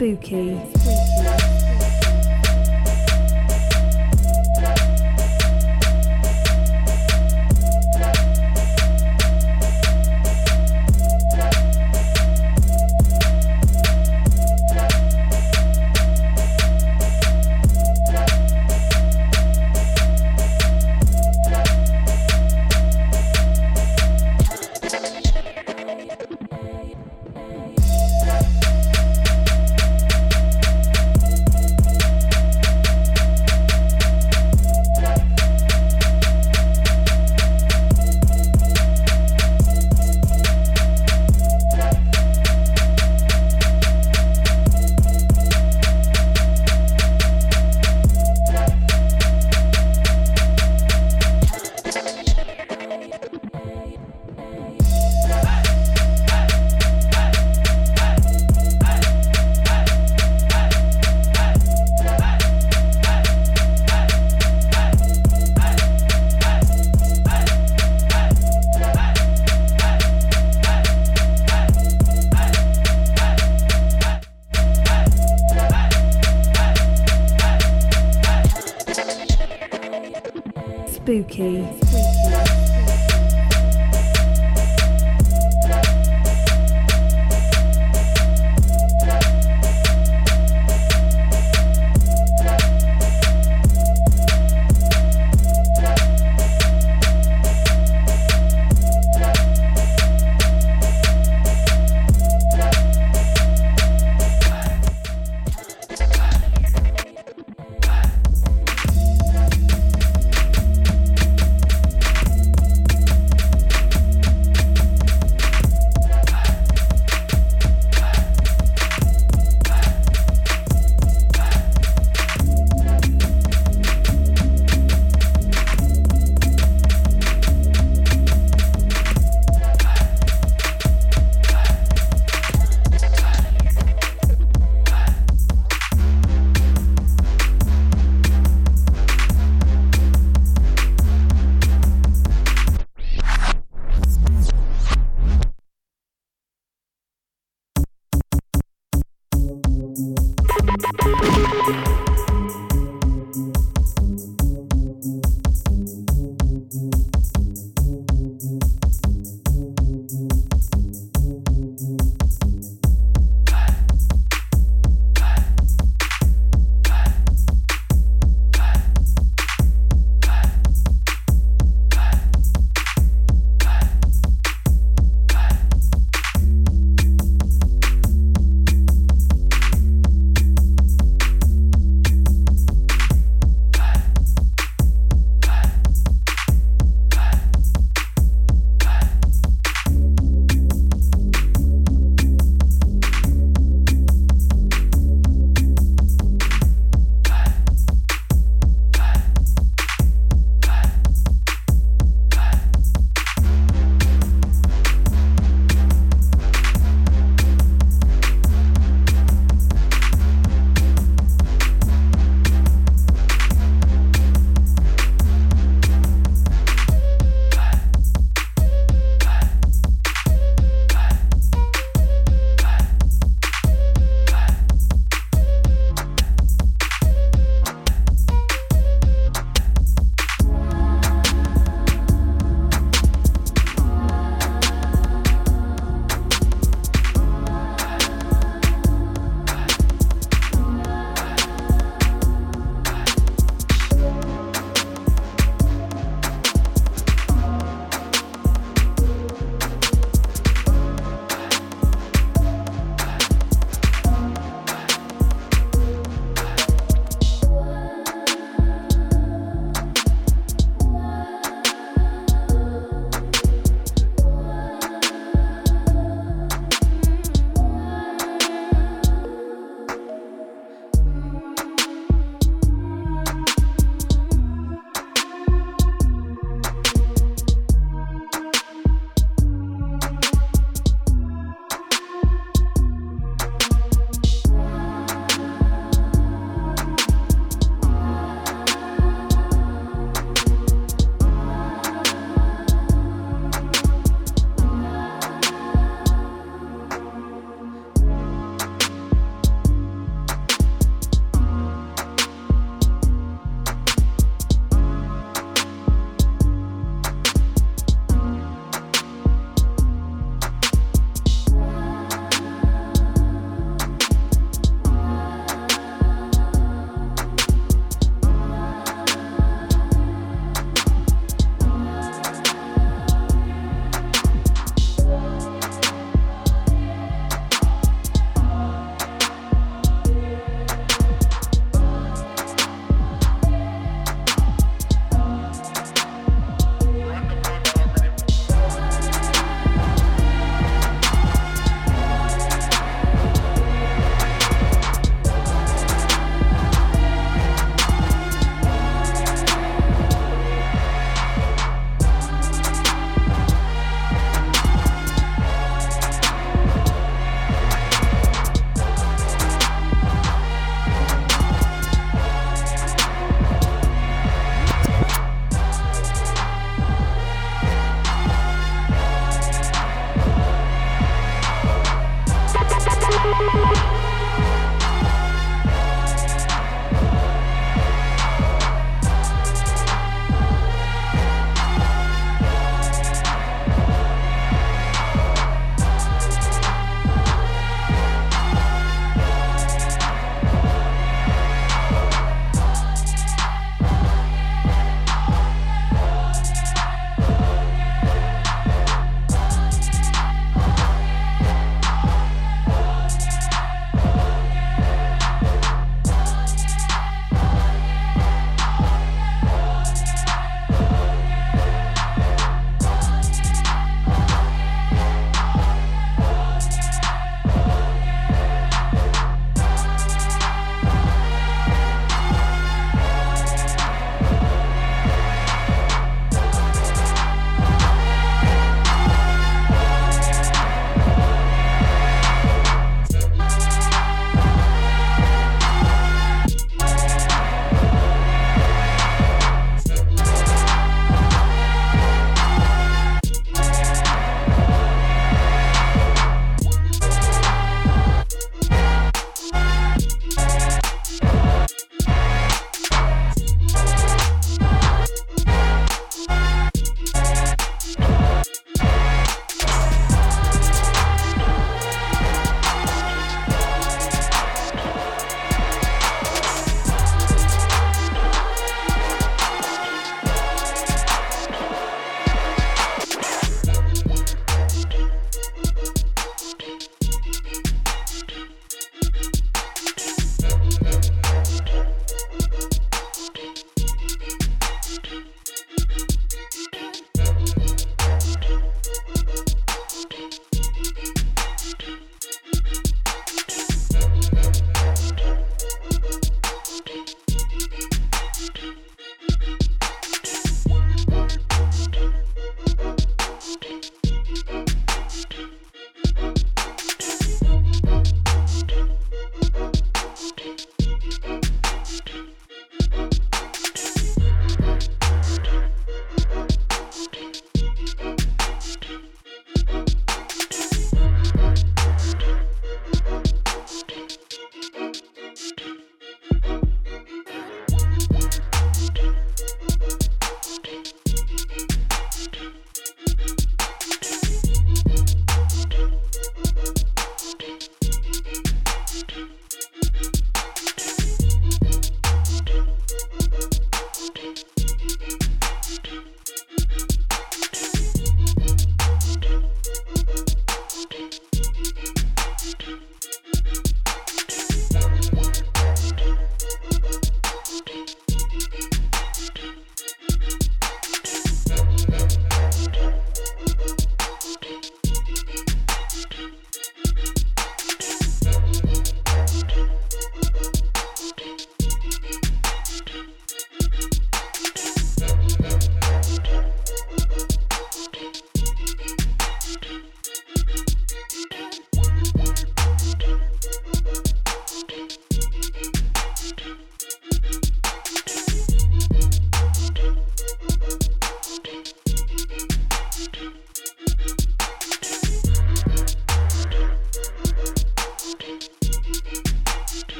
Okay. Spooky.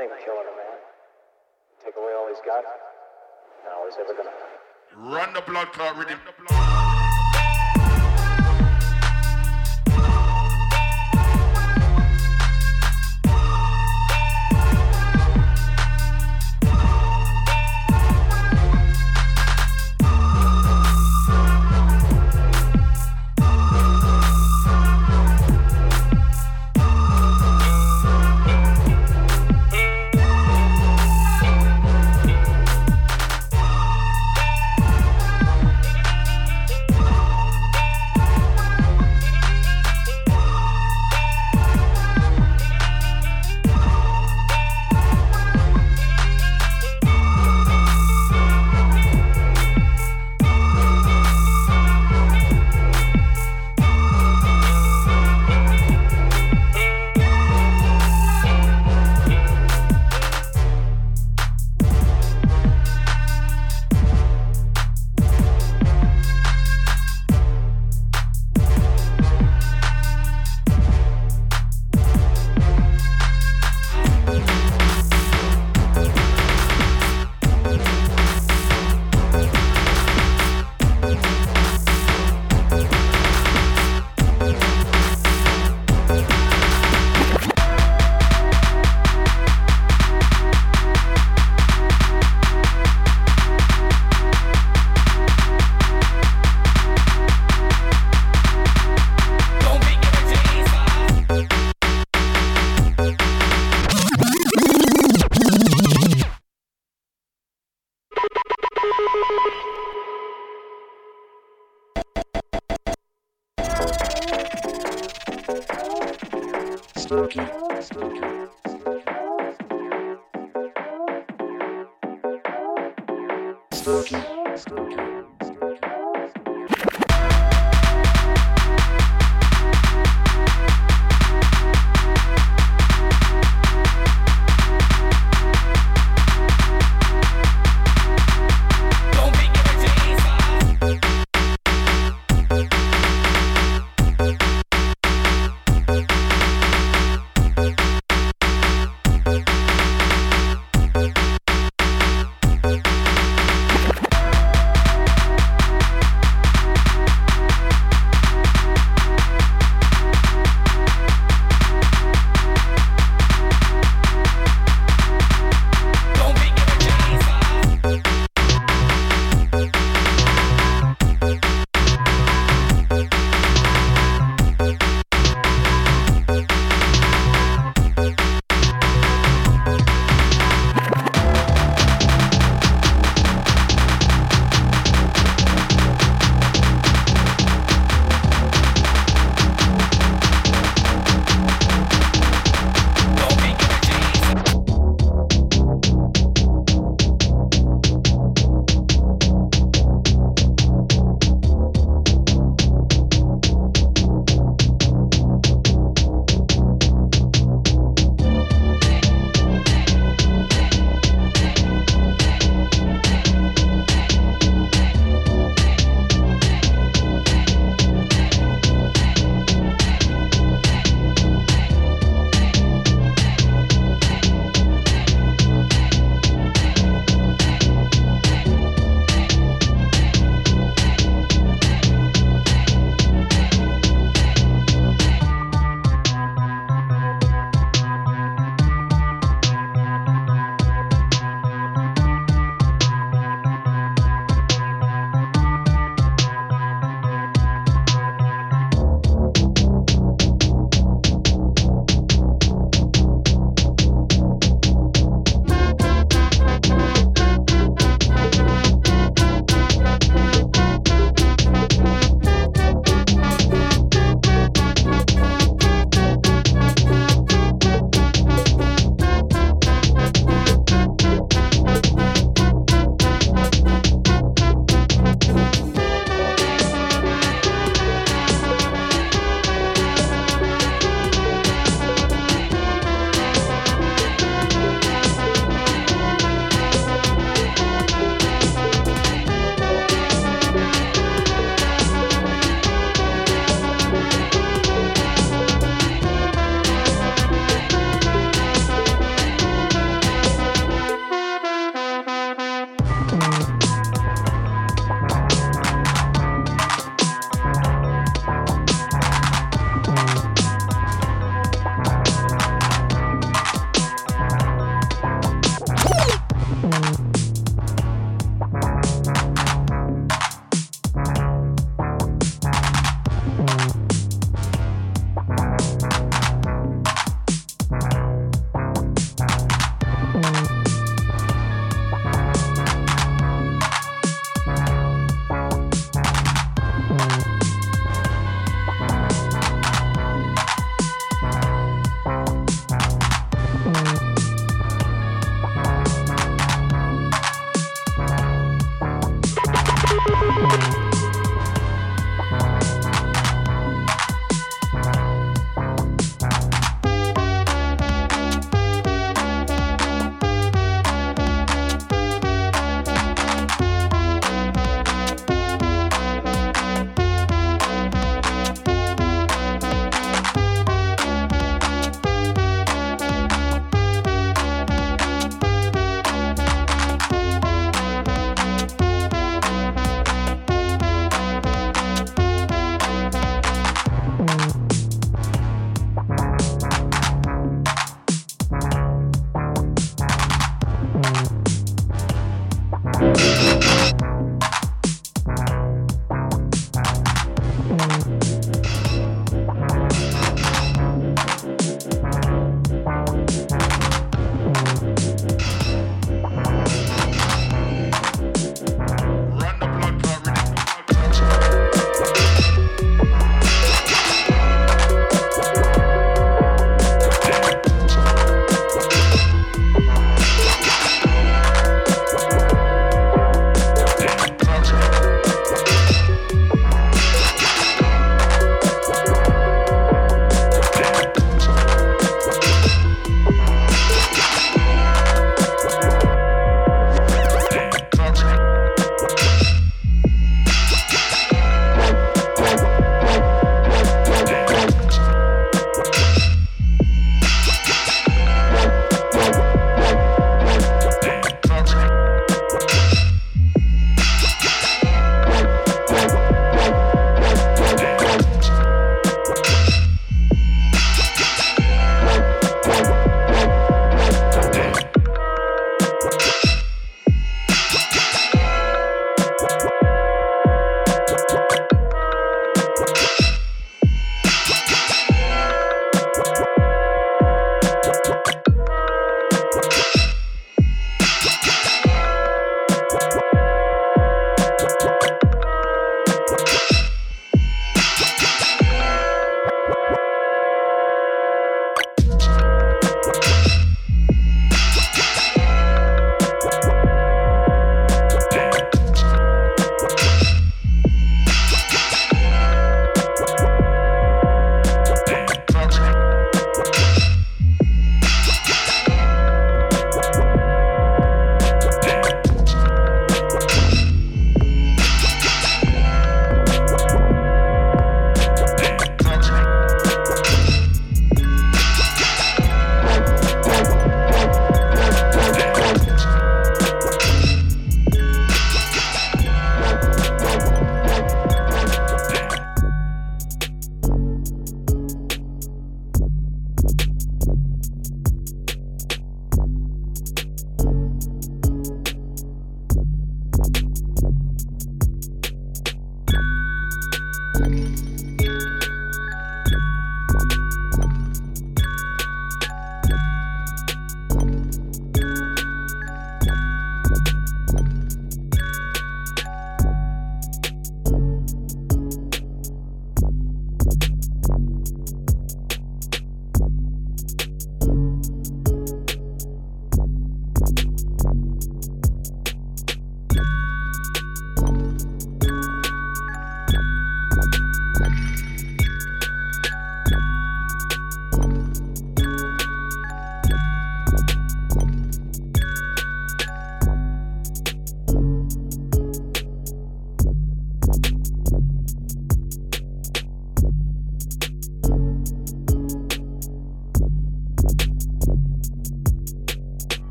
thing, killing a man. Take away all he's got, and all he's ever gonna have. Run the blood clot rhythm.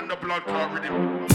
Turn the blood clot rhythm.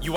You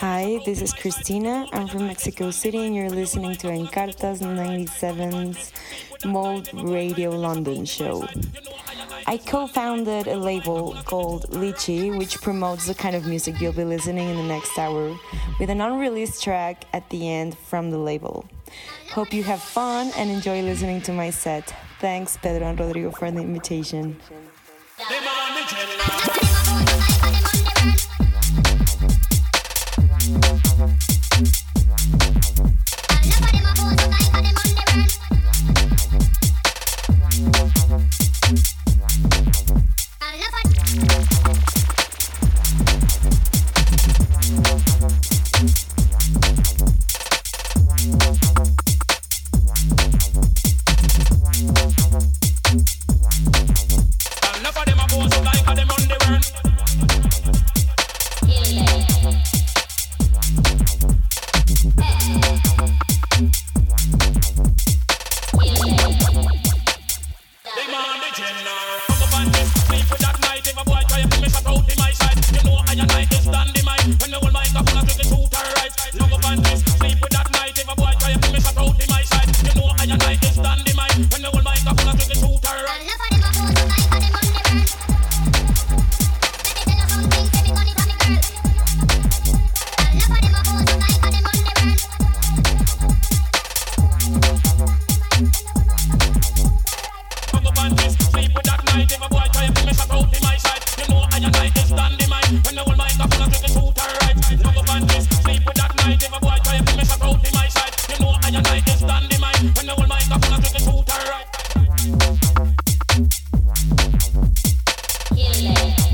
Hi, this is Christina. I'm from Mexico City and you're listening to Encarta's 97's Mode Radio London show. I co-founded a label called Lichi, which promotes the kind of music you'll be listening in the next hour with an unreleased track at the end from the label. Hope you have fun and enjoy listening to my set. Thanks, Pedro and Rodrigo, for the invitation. I